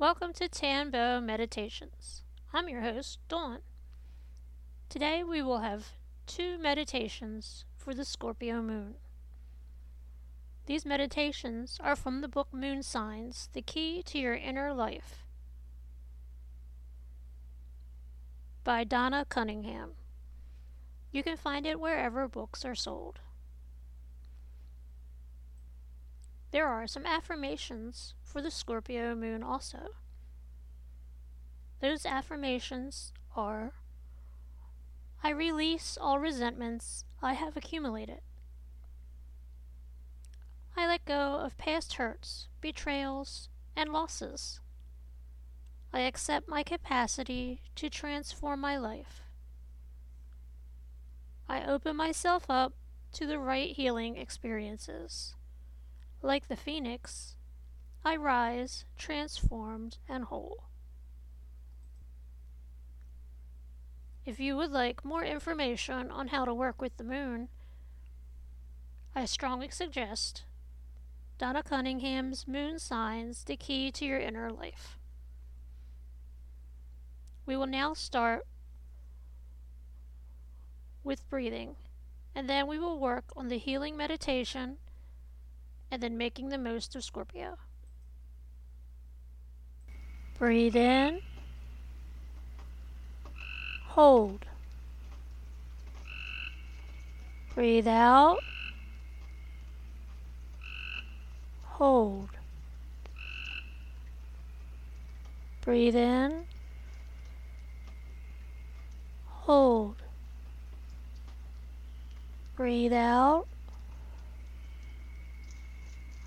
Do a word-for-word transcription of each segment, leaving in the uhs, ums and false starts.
Welcome to Tanbo Meditations. I'm your host, Dawn. Today we will have two meditations for the Scorpio Moon. These meditations are from the book Moon Signs: The Key to Your Inner Life by Donna Cunningham. You can find it wherever books are sold. There are some affirmations for the Scorpio Moon also. Those affirmations are: I release all resentments I have accumulated. I let go of past hurts, betrayals, and losses. I accept my capacity to transform my life. I open myself up to the right healing experiences. Like the phoenix, I rise transformed and whole. If you would like more information on how to work with the moon, I strongly suggest Donna Cunningham's Moon Signs: The Key to Your Inner Life. We will now start with breathing, and then we will work on the healing meditation and then making the most of Scorpio. Breathe in. Hold. Breathe out. Hold. Breathe in. Hold. Breathe out.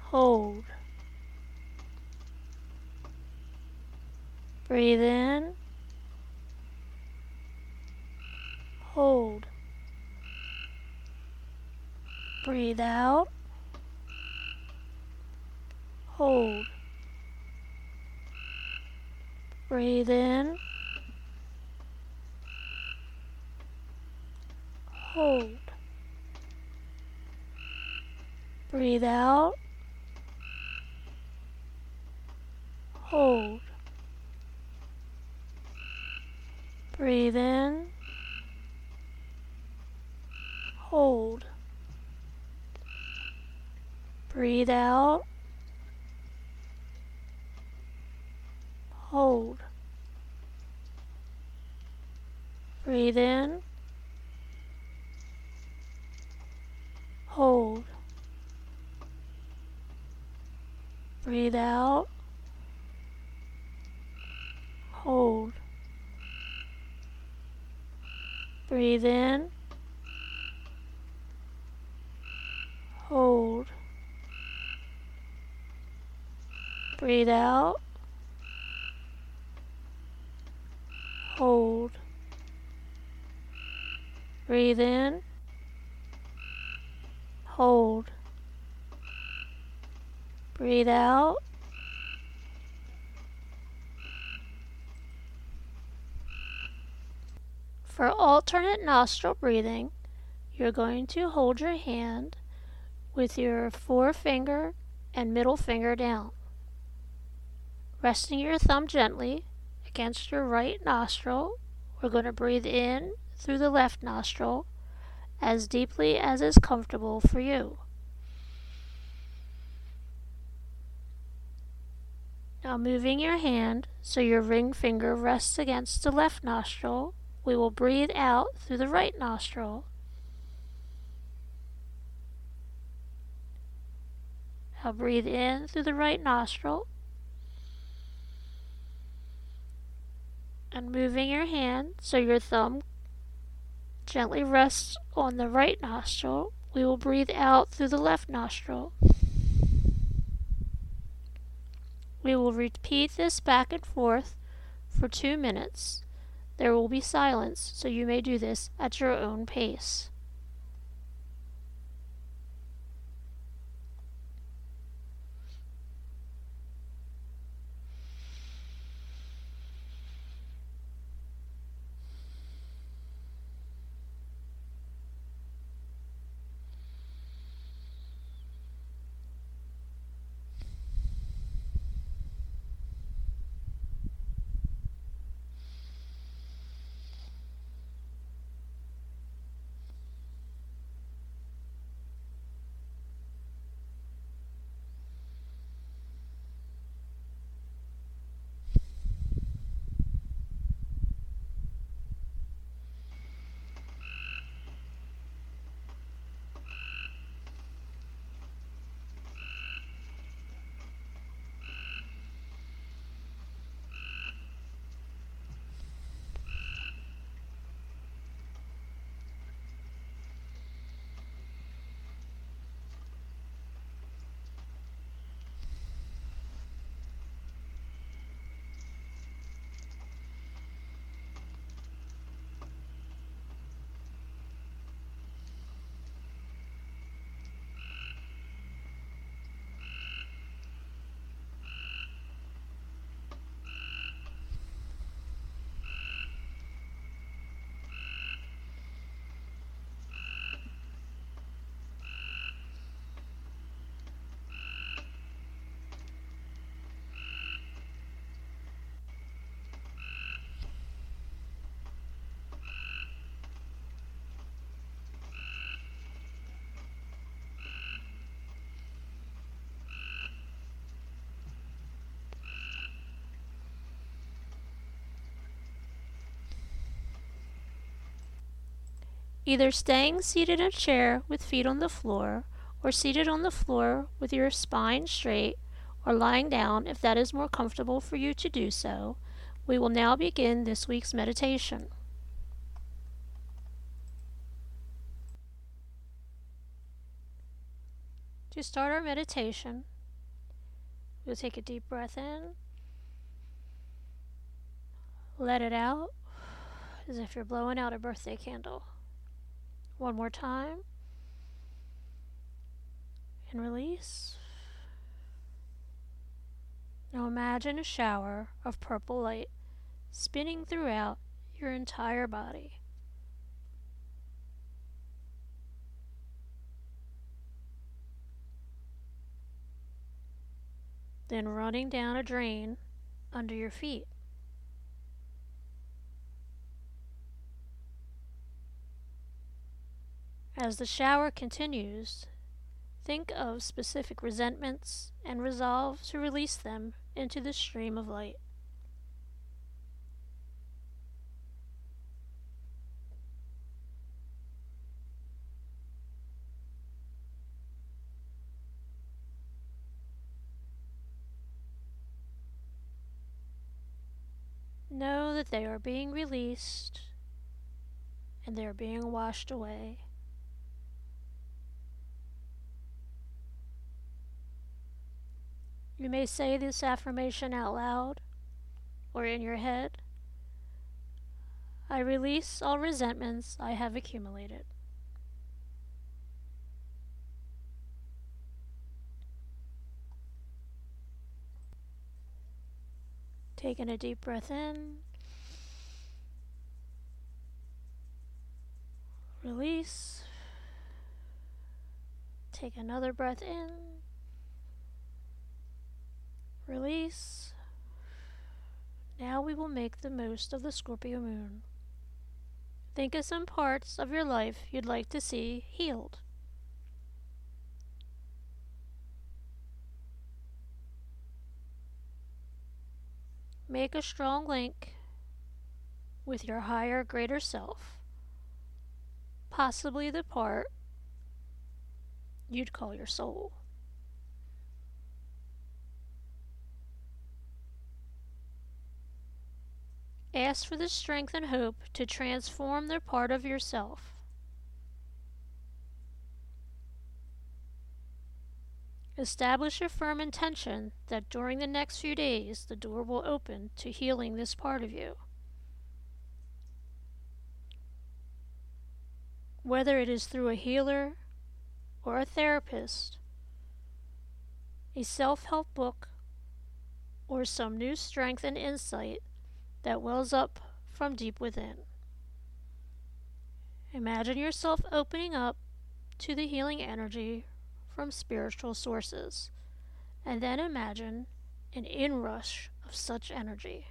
Hold. Breathe in. Hold. Breathe out. Hold. Breathe in. Hold. Breathe out. Hold. Breathe in. Hold. Breathe out. Hold. Breathe in. Hold. Breathe out. Hold. Breathe in. Hold. Breathe out. Hold. Breathe in. Hold. Breathe out. For alternate nostril breathing, you're going to hold your hand with your forefinger and middle finger down, resting your thumb gently against your right nostril. We're going to breathe in through the left nostril as deeply as is comfortable for you. Now moving your hand so your ring finger rests against the left nostril, we will breathe out through the right nostril. Now breathe in through the right nostril. And moving your hand so your thumb gently rests on the right nostril, we will breathe out through the left nostril. We will repeat this back and forth for two minutes. There will be silence, so you may do this at your own pace. either staying seated in a chair with feet on the floor, or seated on the floor with your spine straight, or lying down if that is more comfortable for you to do so. We will now begin this week's meditation. To start our meditation, we'll take a deep breath in, let it out as if you're blowing out a birthday candle. One more time, and release. Now imagine a shower of purple light spinning throughout your entire body. Then running down a drain under your feet. As the shower continues, think of specific resentments and resolve to release them into the stream of light. Know that they are being released and they are being washed away. You may say this affirmation out loud or in your head. I release all resentments I have accumulated. Taking a deep breath in. Release. Take another breath in. Release. Now we will make the most of the Scorpio moon. Think of some parts of your life you'd like to see healed. Make a strong link with your higher, greater self, possibly the part you'd call your soul. Ask for the strength and hope to transform their part of yourself. Establish a firm intention that during the next few days, the door will open to healing this part of you. Whether it is through a healer or a therapist, a self-help book, or some new strength and insight that wells up from deep within. Imagine yourself opening up to the healing energy from spiritual sources, and then imagine an inrush of such energy.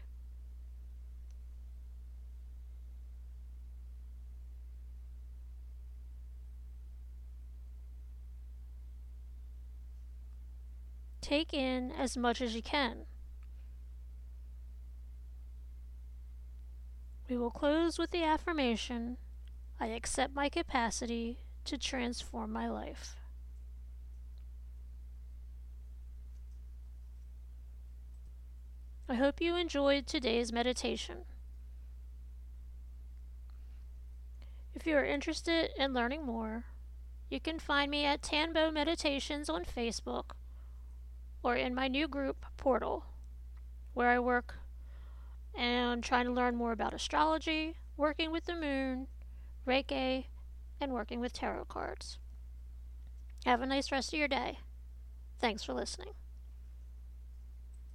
Take in as much as you can. We will close with the affirmation, I accept my capacity to transform my life. I hope you enjoyed today's meditation. If you are interested in learning more, you can find me at Tanbo Meditations on Facebook or in my new group portal, where I work and trying to learn more about astrology, working with the moon, Reiki, and working with tarot cards. Have a nice rest of your day. Thanks for listening.